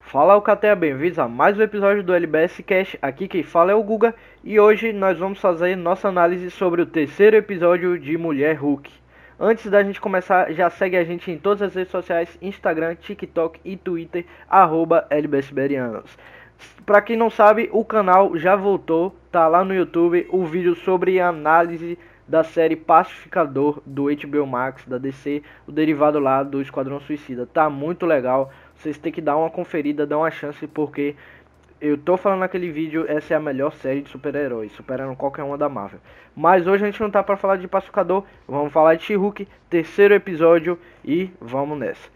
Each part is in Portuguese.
Fala Alcateia, bem-vindos a mais um episódio do LBS Cash, aqui quem fala é o Guga e hoje nós vamos fazer nossa análise sobre o terceiro episódio de Mulher Hulk. Antes da gente começar, já segue a gente em todas as redes sociais, Instagram, TikTok e Twitter, @LB Siberianos. Pra quem não sabe, o canal já voltou, tá lá no YouTube o vídeo sobre a análise da série Pacificador do HBO Max, da DC, o derivado lá do Esquadrão Suicida, tá muito legal. Vocês têm que dar uma conferida, dar uma chance, porque eu tô falando naquele vídeo, essa é a melhor série de super-heróis, superando qualquer uma da Marvel. Mas hoje a gente não tá pra falar de Pacificador, vamos falar de She-Hulk, terceiro episódio, e vamos nessa.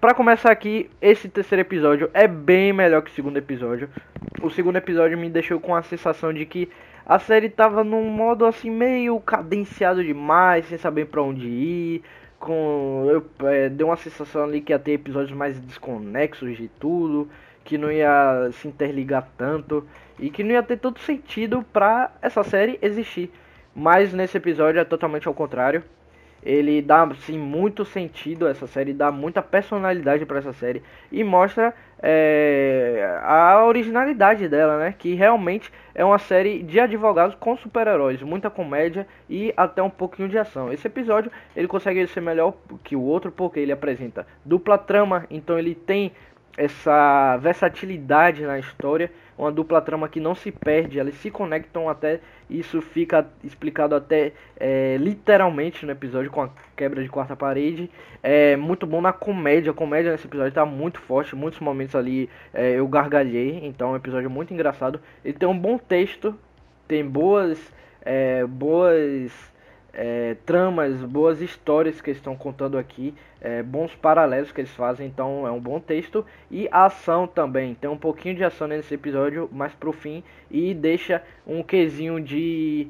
Pra começar aqui, esse terceiro episódio é bem melhor que o segundo episódio. O segundo episódio me deixou com a sensação de que a série tava num modo assim, meio cadenciado demais, sem saber pra onde ir. Deu uma sensação ali que ia ter episódios mais desconexos de tudo, que não ia se interligar tanto e que não ia ter todo sentido pra essa série existir. Mas nesse episódio é totalmente ao contrário. Ele dá assim muito sentido a essa série, dá muita personalidade pra essa série e mostra a originalidade dela, né? Que realmente é uma série de advogados com super-heróis, muita comédia e até um pouquinho de ação. Esse episódio ele consegue ser melhor que o outro porque ele apresenta dupla trama, então ele tem essa versatilidade na história, uma dupla trama que não se perde, elas se conectam até, isso fica explicado até literalmente no episódio com a quebra de quarta parede. É muito bom na comédia, a comédia nesse episódio tá muito forte, muitos momentos ali eu gargalhei, então é um episódio muito engraçado. Ele tem um bom texto, tem boas tramas, boas histórias que eles estão contando aqui, bons paralelos que eles fazem, então é um bom texto. E a ação também, tem um pouquinho de ação nesse episódio, mais pro fim, e deixa um quesinho de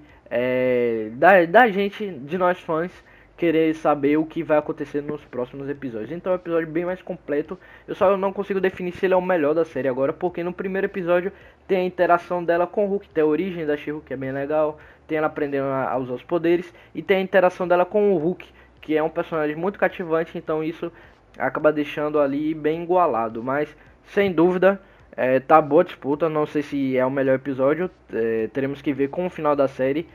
nós fãs, querer saber o que vai acontecer nos próximos episódios. Então é um episódio bem mais completo. Eu só não consigo definir se ele é o melhor da série agora, porque no primeiro episódio tem a interação dela com o Hulk, tem a origem da She-Hulk, que é bem legal, tem ela aprendendo a usar os poderes, e tem a interação dela com o Hulk, que é um personagem muito cativante, então isso acaba deixando ali bem igualado. Mas, sem dúvida, tá boa a disputa, não sei se é o melhor episódio, teremos que ver com o final da série,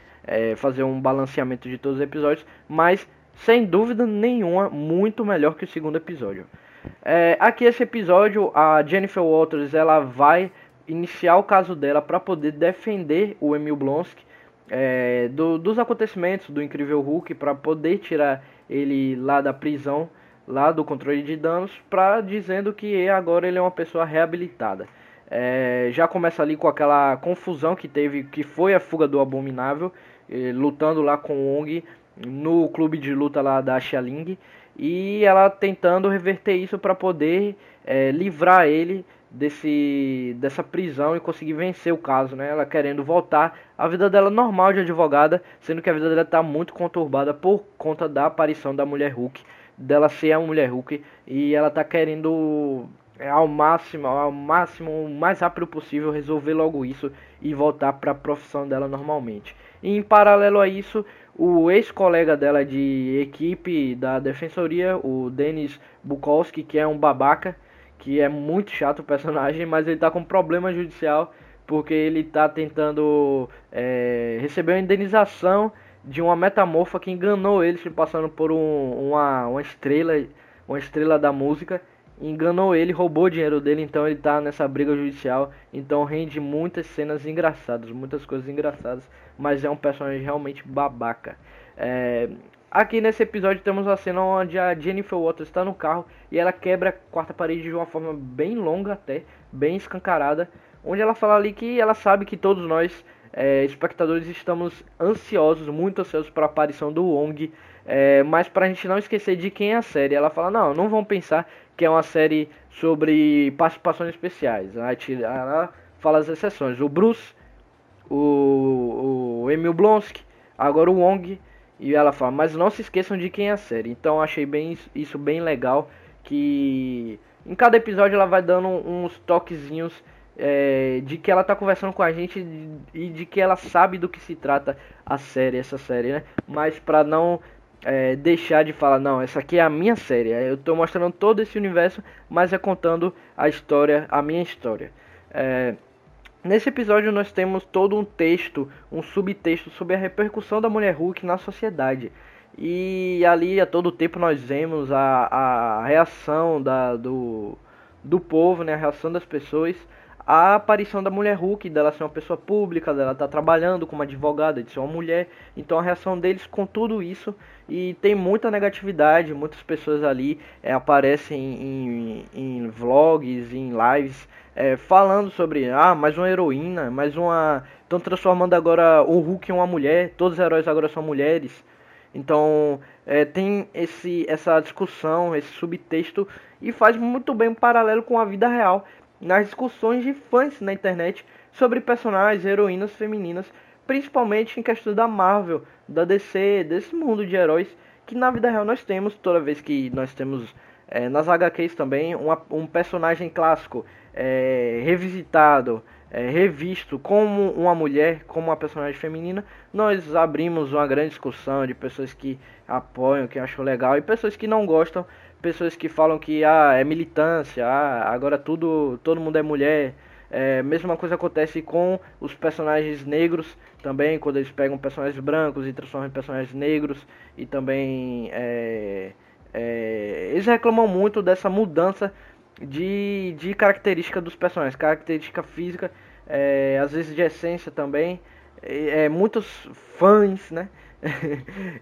fazer um balanceamento de todos os episódios, mas sem dúvida nenhuma, muito melhor que o segundo episódio. Aqui esse episódio, a Jennifer Walters ela vai iniciar o caso dela para poder defender o Emil Blonsky dos acontecimentos do Incrível Hulk, para poder tirar ele lá da prisão, lá do controle de danos, dizendo que agora ele é uma pessoa reabilitada. Já começa ali com aquela confusão que teve, que foi a fuga do Abominável, lutando lá com o Wong no clube de luta lá da Xialing, e ela tentando reverter isso para poder livrar ele dessa prisão e conseguir vencer o caso, né? Ela querendo voltar à vida dela normal de advogada, sendo que a vida dela está muito conturbada por conta da aparição da Mulher Hulk, dela ser a Mulher Hulk, e ela está querendo ao máximo, o mais rápido possível, resolver logo isso e voltar para a profissão dela normalmente. E em paralelo a isso, o ex-colega dela de equipe da defensoria, o Denis Bukowski, que é um babaca, que é muito chato o personagem, mas ele tá com problema judicial, porque ele tá tentando receber uma indenização de uma metamorfa que enganou ele, se passando por uma estrela da música, enganou ele, roubou o dinheiro dele, então ele tá nessa briga judicial, então rende muitas cenas engraçadas, muitas coisas engraçadas, mas é um personagem realmente babaca. Aqui nesse episódio temos a cena onde a Jennifer Walters está no carro e ela quebra a quarta parede de uma forma bem longa até, bem escancarada, onde ela fala ali que ela sabe que todos nós, espectadores, estamos ansiosos, muito ansiosos para a aparição do Wong, mas para a gente não esquecer de quem é a série. Ela fala, não vão pensar que é uma série sobre participações especiais. Ela fala as exceções, o Bruce, o Emil Blonsky, agora o Wong. E ela fala, mas não se esqueçam de quem é a série. Então achei isso bem legal, que em cada episódio ela vai dando uns toquezinhos de que ela tá conversando com a gente e de que ela sabe do que se trata a série, essa série, né? Mas para não deixar de falar, não, essa aqui é a minha série, eu estou mostrando todo esse universo, mas é contando a história, a minha história. Nesse episódio nós temos todo um texto, um subtexto sobre a repercussão da Mulher Hulk na sociedade. E ali a todo tempo nós vemos a reação do povo, né, a reação das pessoas à aparição da Mulher Hulk, dela ser uma pessoa pública, dela estar trabalhando como advogada, de ser uma mulher. Então a reação deles com tudo isso, e tem muita negatividade, muitas pessoas ali aparecem em vlogs, em lives, falando sobre, mais uma heroína, mais uma... Estão transformando agora o Hulk em uma mulher, todos os heróis agora são mulheres. Então tem essa discussão, esse subtexto, e faz muito bem um paralelo com a vida real nas discussões de fãs na internet sobre personagens, heroínas femininas, principalmente em questão da Marvel, da DC, desse mundo de heróis que na vida real nós temos, toda vez que nós temos nas HQs também um personagem clássico revisitado, revisto como uma mulher, como uma personagem feminina, nós abrimos uma grande discussão de pessoas que apoiam, que acham legal, e pessoas que não gostam, pessoas que falam que é militância, agora todo mundo é mulher. Mesma coisa acontece com os personagens negros também, quando eles pegam personagens brancos e transformam em personagens negros, e também eles reclamam muito dessa mudança de característica dos personagens, característica física, às vezes de essência também. Muitos fãs, né,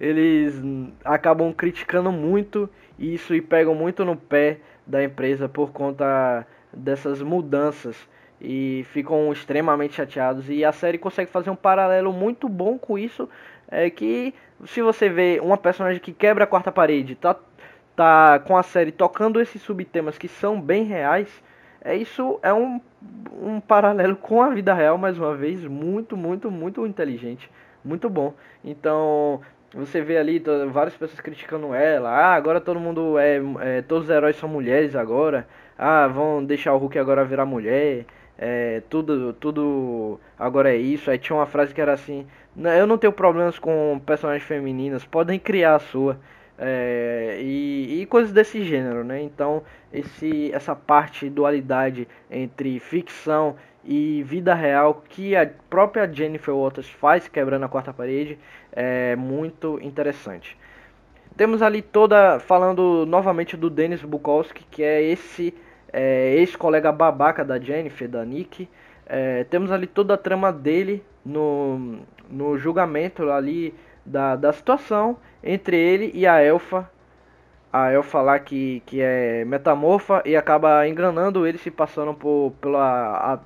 eles acabam criticando muito isso e pegam muito no pé da empresa por conta dessas mudanças e ficam extremamente chateados. E a série consegue fazer um paralelo muito bom com isso, que se você vê uma personagem que quebra a quarta parede, tá com a série tocando esses subtemas que são bem reais, isso é um paralelo com a vida real, mais uma vez, muito, muito, muito inteligente, muito bom. Então, você vê ali várias pessoas criticando ela, agora todo mundo, todos os heróis são mulheres agora, vão deixar o Hulk agora virar mulher, tudo agora é isso. Aí tinha uma frase que era assim, eu não tenho problemas com personagens femininas, podem criar a sua. E coisas desse gênero, né? Então essa parte, dualidade entre ficção e vida real que a própria Jennifer Walters faz, quebrando a quarta parede, é muito interessante. Temos ali falando novamente do Denis Bukowski, que é esse ex-colega babaca da Jennifer, da Nick. Temos ali toda a trama dele no julgamento ali da situação entre ele e a elfa lá que é metamorfa e acaba enganando ele, se passando pela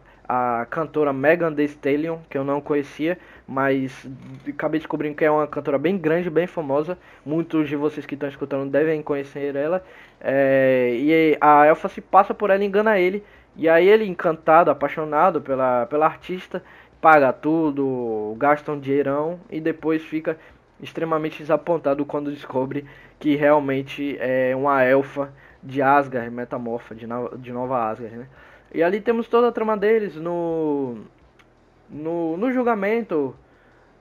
cantora Megan Thee Stallion, que eu não conhecia, mas acabei descobrindo que é uma cantora bem grande, bem famosa, muitos de vocês que estão escutando devem conhecer ela, e a elfa se passa por ela e engana ele, e aí ele, encantado, apaixonado pela artista, paga tudo, gasta um dinheirão e depois fica extremamente desapontado quando descobre que realmente é uma elfa de Asgard, metamorfa de Nova Asgard, né? E ali temos toda a trama deles no julgamento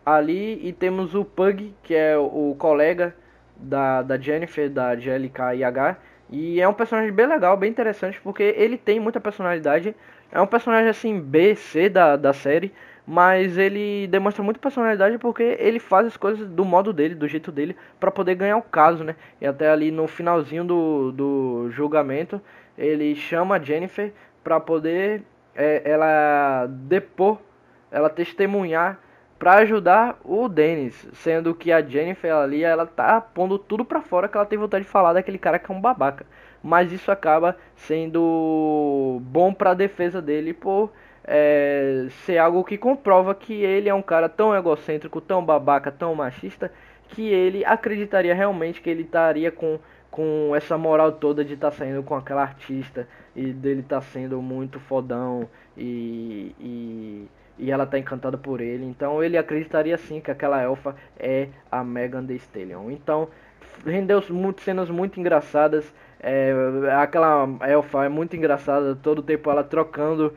ali, e temos o Pug, que é o colega da Jennifer, da GLKIH, e é um personagem bem legal, bem interessante, porque ele tem muita personalidade. É um personagem assim, B, C da série, mas ele demonstra muita personalidade porque ele faz as coisas do modo dele, do jeito dele, para poder ganhar o caso, né? E até ali no finalzinho do julgamento, ele chama a Jennifer para poder ela depor, ela testemunhar, para ajudar o Denis, sendo que a Jennifer ali, ela tá pondo tudo pra fora que ela tem vontade de falar daquele cara que é um babaca. Mas isso acaba sendo bom pra defesa dele por ser algo que comprova que ele é um cara tão egocêntrico, tão babaca, tão machista, que ele acreditaria realmente que ele estaria com essa moral toda de estar saindo com aquela artista e dele estar sendo muito fodão e ela tá encantada por ele. Então ele acreditaria sim que aquela elfa é a Megan Thee Stallion. Então rendeu cenas muito engraçadas, Aquela elfa é muito engraçada, todo tempo ela trocando,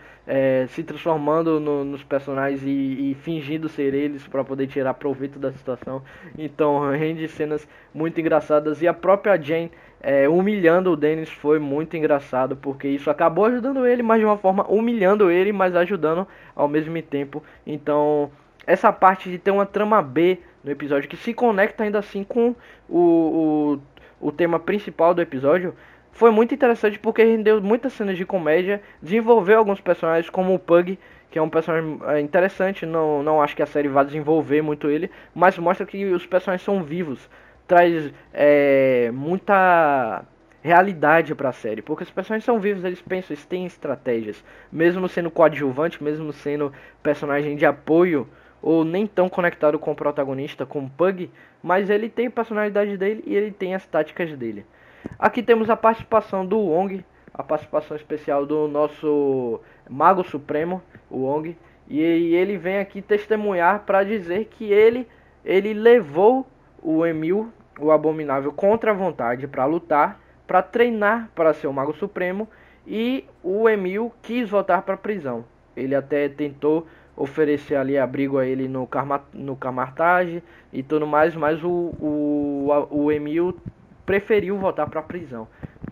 se transformando nos personagens e fingindo ser eles para poder tirar proveito da situação. Então rende cenas muito engraçadas, e a própria Jane humilhando o Denis foi muito engraçado, porque isso acabou ajudando ele, mas de uma forma humilhando ele, mas ajudando ao mesmo tempo. Então essa parte de ter uma trama B no episódio que se conecta ainda assim com o tema principal do episódio foi muito interessante, porque rendeu muitas cenas de comédia, desenvolveu alguns personagens como o Pug, que é um personagem interessante, não acho que a série vá desenvolver muito ele, mas mostra que os personagens são vivos, traz muita realidade para a série, porque os personagens são vivos, eles pensam, eles têm estratégias, mesmo sendo coadjuvante, mesmo sendo personagem de apoio, ou nem tão conectado com o protagonista, com o Pug, mas ele tem a personalidade dele e ele tem as táticas dele. Aqui temos a participação do Wong, a participação especial do nosso Mago Supremo, o Wong, e ele vem aqui testemunhar para dizer que ele levou o Emil, o Abominável, contra a vontade para lutar, para treinar para ser o Mago Supremo, e o Emil quis voltar para a prisão. Ele até tentou oferecer ali abrigo a ele no Camartage e tudo mais, mas o Emil preferiu voltar para a prisão.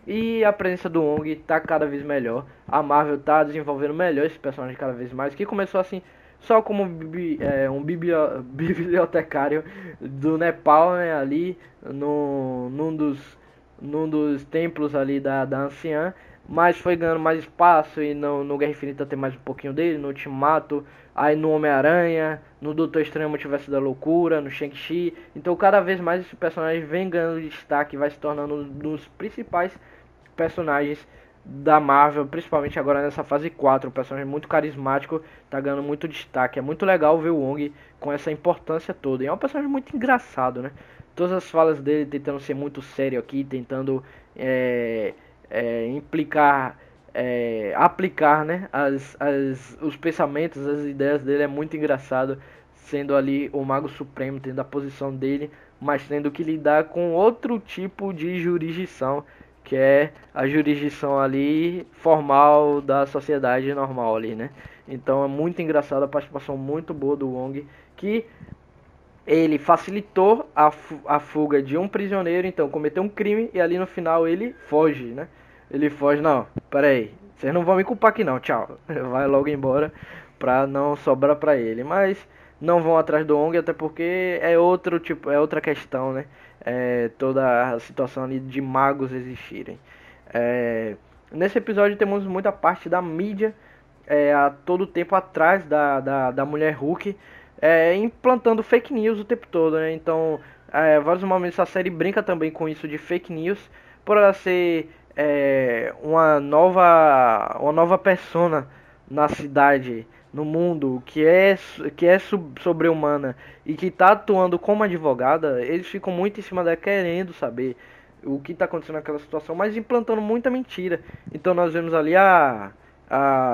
E a presença do Wong tá cada vez melhor, a Marvel tá desenvolvendo melhor esse personagem cada vez mais, que começou assim, só como bibliotecário do Nepal, né, ali num dos templos ali da anciã, mas foi ganhando mais espaço, e no Guerra Infinita tem mais um pouquinho dele, no Ultimato, aí no Homem-Aranha, no Doutor Estranho Multiverso da Loucura, no Shang-Chi. Então cada vez mais esse personagem vem ganhando destaque, vai se tornando um dos principais personagens da Marvel, principalmente agora nessa fase 4, um personagem muito carismático, tá ganhando muito destaque. É muito legal ver o Wong com essa importância toda, e é um personagem muito engraçado, né? Todas as falas dele tentando ser muito sério aqui, tentando implicar, aplicar, né, os pensamentos, as ideias dele. É muito engraçado, sendo ali o Mago Supremo, tendo a posição dele, mas tendo que lidar com outro tipo de jurisdição, que é a jurisdição ali formal da sociedade normal ali, né? Então é muito engraçado, a participação muito boa do Wong, que ele facilitou a fuga de um prisioneiro, então cometeu um crime e ali no final ele foge, né? Ele foge, não, peraí, vocês não vão me culpar aqui não, tchau. Vai logo embora pra não sobrar pra ele, mas não vão atrás do Wong, até porque é outro tipo, é outra questão, né? Toda a situação ali de magos existirem. Nesse episódio temos muita parte da mídia, a todo tempo atrás da Mulher Hulk, implantando fake news o tempo todo, né? Então, vários momentos a série brinca também com isso de fake news, por ela ser uma nova persona na cidade, no mundo, que é sobre-humana e que está atuando como advogada. Eles ficam muito em cima dela, querendo saber o que está acontecendo naquela situação, mas implantando muita mentira. Então nós vemos ali a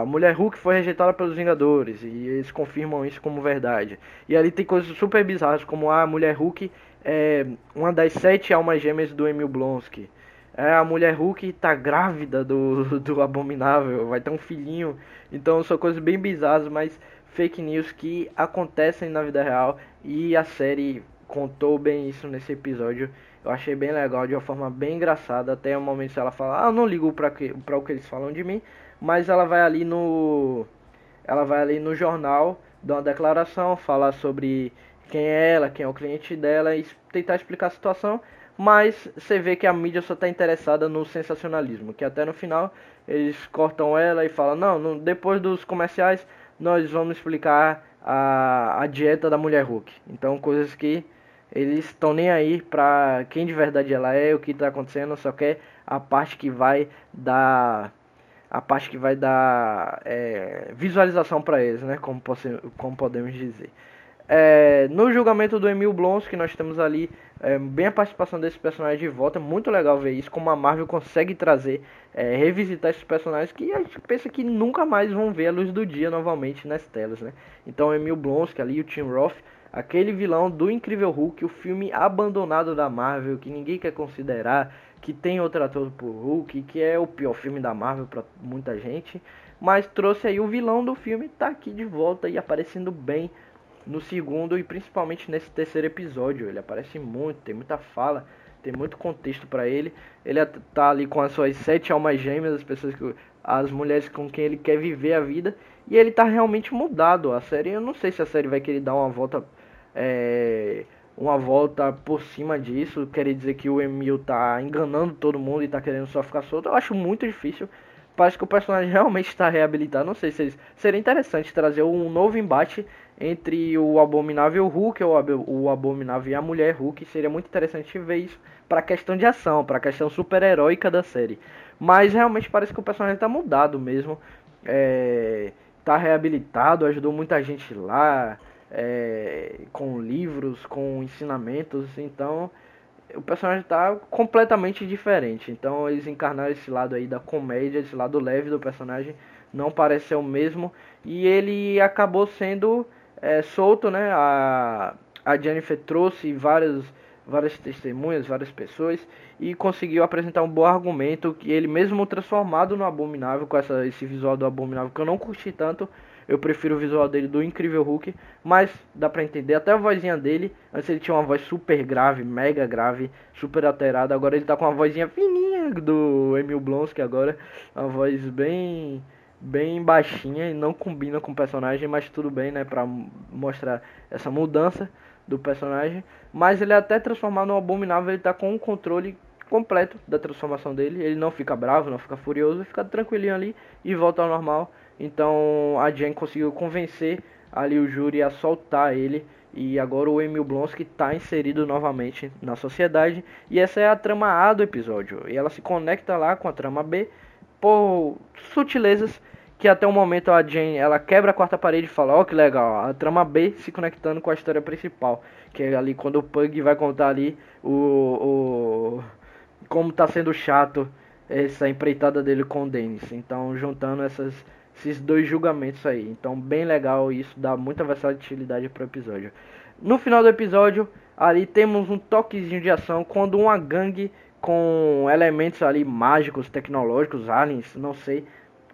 Mulher Hulk foi rejeitada pelos Vingadores, e eles confirmam isso como verdade. E ali tem coisas super bizarras, como a Mulher Hulk é uma das 7 almas gêmeas do Emil Blonsky. A Mulher Hulk tá grávida do Abominável, vai ter um filhinho. Então são coisas bem bizarras, mas fake news que acontecem na vida real, e a série contou bem isso nesse episódio. Eu achei bem legal, de uma forma bem engraçada. Até um momento ela fala, eu não ligo pra o que eles falam de mim, mas ela vai ali no jornal, dá uma declaração, falar sobre quem é ela, quem é o cliente dela, e tentar explicar a situação. Mas você vê que a mídia só está interessada no sensacionalismo, que até no final eles cortam ela e falam, não, depois dos comerciais nós vamos explicar a dieta da Mulher Hulk. Então coisas que eles estão nem aí para quem de verdade ela é, o que está acontecendo, só quer a parte que vai dar visualização para eles, né? Como podemos dizer. No julgamento do Emil Blonsky, que nós temos ali bem a participação desse personagem de volta. É muito legal ver isso, como a Marvel consegue trazer, revisitar esses personagens que a gente pensa que nunca mais vão ver a luz do dia novamente nas telas, né? Então Emil Blonsky ali, o Tim Roth, aquele vilão do Incrível Hulk, o filme abandonado da Marvel, que ninguém quer considerar, que tem outra ator pro Hulk, que é o pior filme da Marvel pra muita gente, mas trouxe aí o vilão do filme, tá aqui de volta e aparecendo bem no segundo e principalmente nesse terceiro episódio. Ele aparece muito, tem muita fala, tem muito contexto pra ele. Ele tá ali com as suas 7 almas gêmeas, as mulheres com quem ele quer viver a vida, e ele tá realmente mudado. A série, eu não sei se a série vai querer dar uma volta por cima disso, querer dizer que o Emil tá enganando todo mundo e tá querendo só ficar solto. Eu acho muito difícil. Parece que o personagem realmente está reabilitado. Não sei se seria interessante trazer um novo embate entre o Abominável Hulk ou o Abominável e a Mulher Hulk. Seria muito interessante ver isso para a questão de ação, para a questão super-heróica da série. Mas realmente parece que o personagem está mudado mesmo. Está reabilitado, ajudou muita gente lá, com livros, com ensinamentos. Então o personagem está completamente diferente. Então eles encarnaram esse lado aí da comédia, esse lado leve do personagem, não pareceu o mesmo. E ele acabou sendo solto, né? A Jennifer trouxe várias testemunhas, várias pessoas, e conseguiu apresentar um bom argumento, que ele mesmo transformado no Abominável, com esse visual do Abominável, que eu não curti tanto. Eu prefiro o visual dele do Incrível Hulk, mas dá pra entender, até a vozinha dele, antes ele tinha uma voz super grave, mega grave, super alterada, agora ele tá com uma vozinha fininha do Emil Blonsky agora, uma voz bem baixinha e não combina com o personagem, mas tudo bem, né, pra mostrar essa mudança do personagem. Mas ele até transformar no Abominável, ele tá com um controle completo da transformação dele, ele não fica bravo, não fica furioso, fica tranquilinho ali e volta ao normal. Então a Jen conseguiu convencer ali o júri a soltar ele, e agora o Emil Blonsky está inserido novamente na sociedade. E essa é a trama A do episódio, e ela se conecta lá com a trama B por sutilezas que até o momento a Jen, ela quebra a quarta parede e fala, ó, que legal, a trama B se conectando com a história principal, que é ali quando o Pug vai contar ali como está sendo chato essa empreitada dele com o Denis. Então juntando esses dois julgamentos aí, então bem legal, isso dá muita versatilidade pro episódio. No final do episódio, ali temos um toquezinho de ação, quando uma gangue com elementos ali mágicos, tecnológicos, aliens, não sei,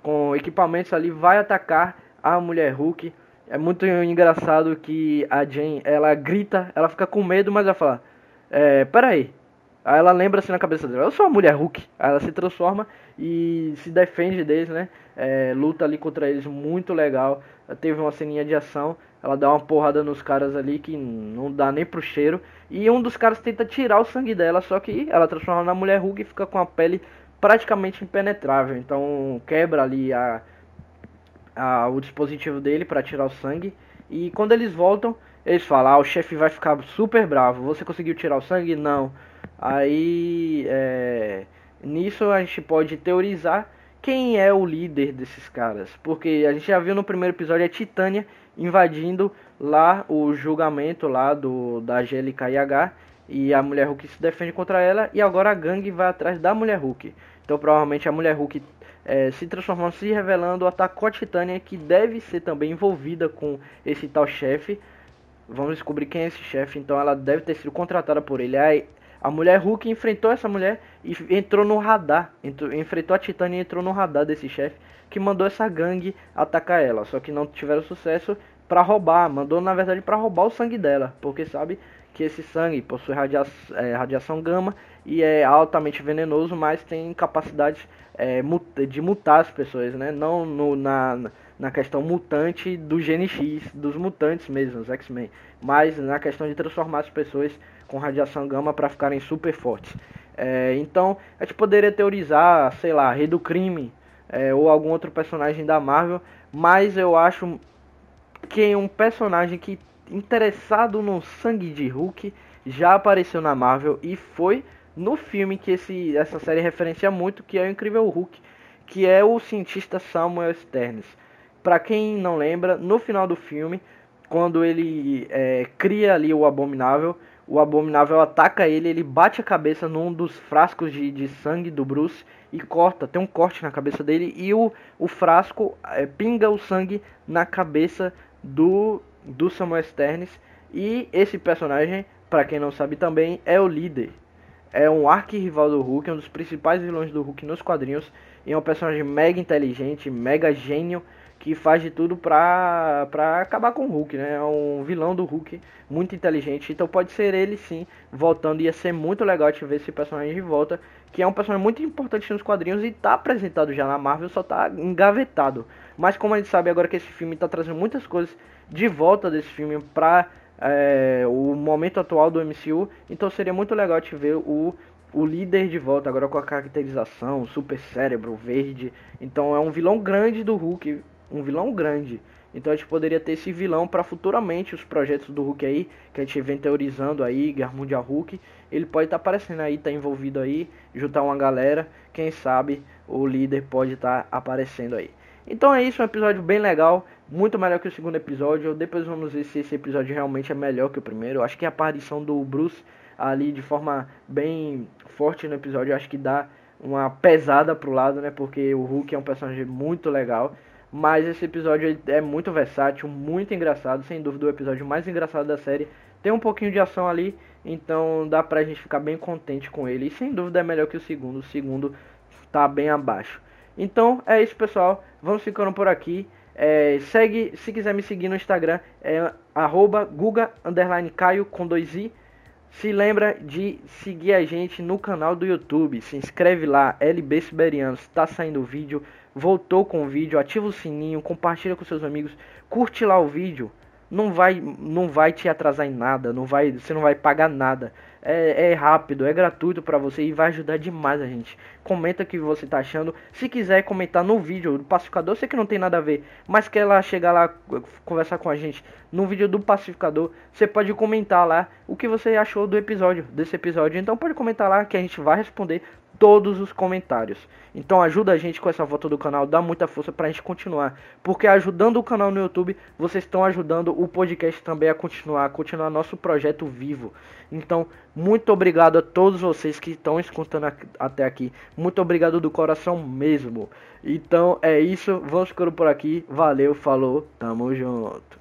com equipamentos ali, vai atacar a Mulher Hulk. É muito engraçado que a Jen, ela grita, ela fica com medo, mas ela fala, peraí. Aí ela lembra assim na cabeça dela, eu sou a Mulher Hulk. Aí ela se transforma e se defende deles, né? Luta ali contra eles, muito legal. Teve uma ceninha de ação, ela dá uma porrada nos caras ali que não dá nem pro cheiro. E um dos caras tenta tirar o sangue dela, só que ela transforma na Mulher Hulk e fica com a pele praticamente impenetrável. Então quebra ali o dispositivo dele para tirar o sangue. E quando eles voltam, eles falam, o chefe vai ficar super bravo, você conseguiu tirar o sangue? Não. Aí, nisso a gente pode teorizar quem é o líder desses caras, porque a gente já viu no primeiro episódio a Titânia invadindo lá o julgamento lá da GLKH, e a Mulher Hulk se defende contra ela, e agora a gangue vai atrás da Mulher Hulk. Então provavelmente a Mulher Hulk se transformando, se revelando, atacou a Titânia, que deve ser também envolvida com esse tal chefe. Vamos descobrir quem é esse chefe, então ela deve ter sido contratada por ele. Aí, a Mulher Hulk enfrentou essa mulher e entrou no radar, enfrentou a Titânia e entrou no radar desse chefe, que mandou essa gangue atacar ela, só que não tiveram sucesso para roubar, mandou na verdade para roubar o sangue dela, porque sabe que esse sangue possui radiação gama e é altamente venenoso, mas tem capacidade de mutar as pessoas, né? Não na questão mutante do gene X, dos mutantes mesmo, os X-Men, mas na questão de transformar as pessoas com radiação gama para ficarem super fortes. Então a gente poderia teorizar, sei lá, Rei do Crime, ou algum outro personagem da Marvel, mas eu acho que um personagem que interessado no sangue de Hulk já apareceu na Marvel, e foi no filme que essa série referencia muito, que é o Incrível Hulk, que é o cientista Samuel Sterns. Para quem não lembra, no final do filme, quando ele cria ali o Abominável ataca ele, ele bate a cabeça num dos frascos de sangue do Bruce e corta, tem um corte na cabeça dele, e o frasco pinga o sangue na cabeça do Samuel Sterns. E esse personagem, para quem não sabe também, é o líder. é um arqui-rival do Hulk, é um dos principais vilões do Hulk nos quadrinhos, e é um personagem mega inteligente, mega gênio, que faz de tudo pra acabar com o Hulk, né? É um vilão do Hulk muito inteligente, então pode ser ele sim, voltando, ia ser muito legal te ver esse personagem de volta, que é um personagem muito importante nos quadrinhos e tá apresentado já na Marvel, só tá engavetado. Mas como a gente sabe agora que esse filme tá trazendo muitas coisas de volta desse filme pra o momento atual do MCU, então seria muito legal te ver o líder de volta agora com a caracterização, super cérebro, verde, então é um vilão grande do Hulk, um vilão grande, então a gente poderia ter esse vilão para futuramente os projetos do Hulk aí, que a gente vem teorizando aí, Guerra Mundial Hulk, ele pode estar aparecendo aí, tá envolvido aí, juntar uma galera, quem sabe o líder pode estar aparecendo aí. Então é isso, um episódio bem legal, muito melhor que o segundo episódio, depois vamos ver se esse episódio realmente é melhor que o primeiro, eu acho que a aparição do Bruce ali de forma bem forte no episódio, eu acho que dá uma pesada pro lado, né, porque o Hulk é um personagem muito legal. Mas esse episódio é muito versátil, muito engraçado, sem dúvida o episódio mais engraçado da série. Tem um pouquinho de ação ali, então dá pra gente ficar bem contente com ele. E sem dúvida é melhor que o segundo tá bem abaixo. Então é isso, pessoal, vamos ficando por aqui. Segue, se quiser me seguir no Instagram, é @guga_caio com 2i. Se lembra de seguir a gente no canal do YouTube, se inscreve lá, LB Siberianos, tá saindo o vídeo, voltou com o vídeo, ativa o sininho, compartilha com seus amigos, curte lá o vídeo, não vai te atrasar em nada, você não vai pagar nada, é rápido, é gratuito pra você e vai ajudar demais a gente. Comenta o que você tá achando, se quiser comentar no vídeo do Pacificador, sei que não tem nada a ver, mas quer lá chegar lá, conversar com a gente no vídeo do Pacificador, você pode comentar lá o que você achou do episódio, desse episódio, então pode comentar lá que a gente vai responder todos os comentários. Então ajuda a gente com essa volta do canal, dá muita força pra gente continuar, porque ajudando o canal no YouTube, vocês estão ajudando o podcast também a continuar nosso projeto vivo. Então, muito obrigado a todos vocês que estão escutando até aqui, muito obrigado do coração mesmo. Então é isso, vamos ficando por aqui, valeu, falou, tamo junto.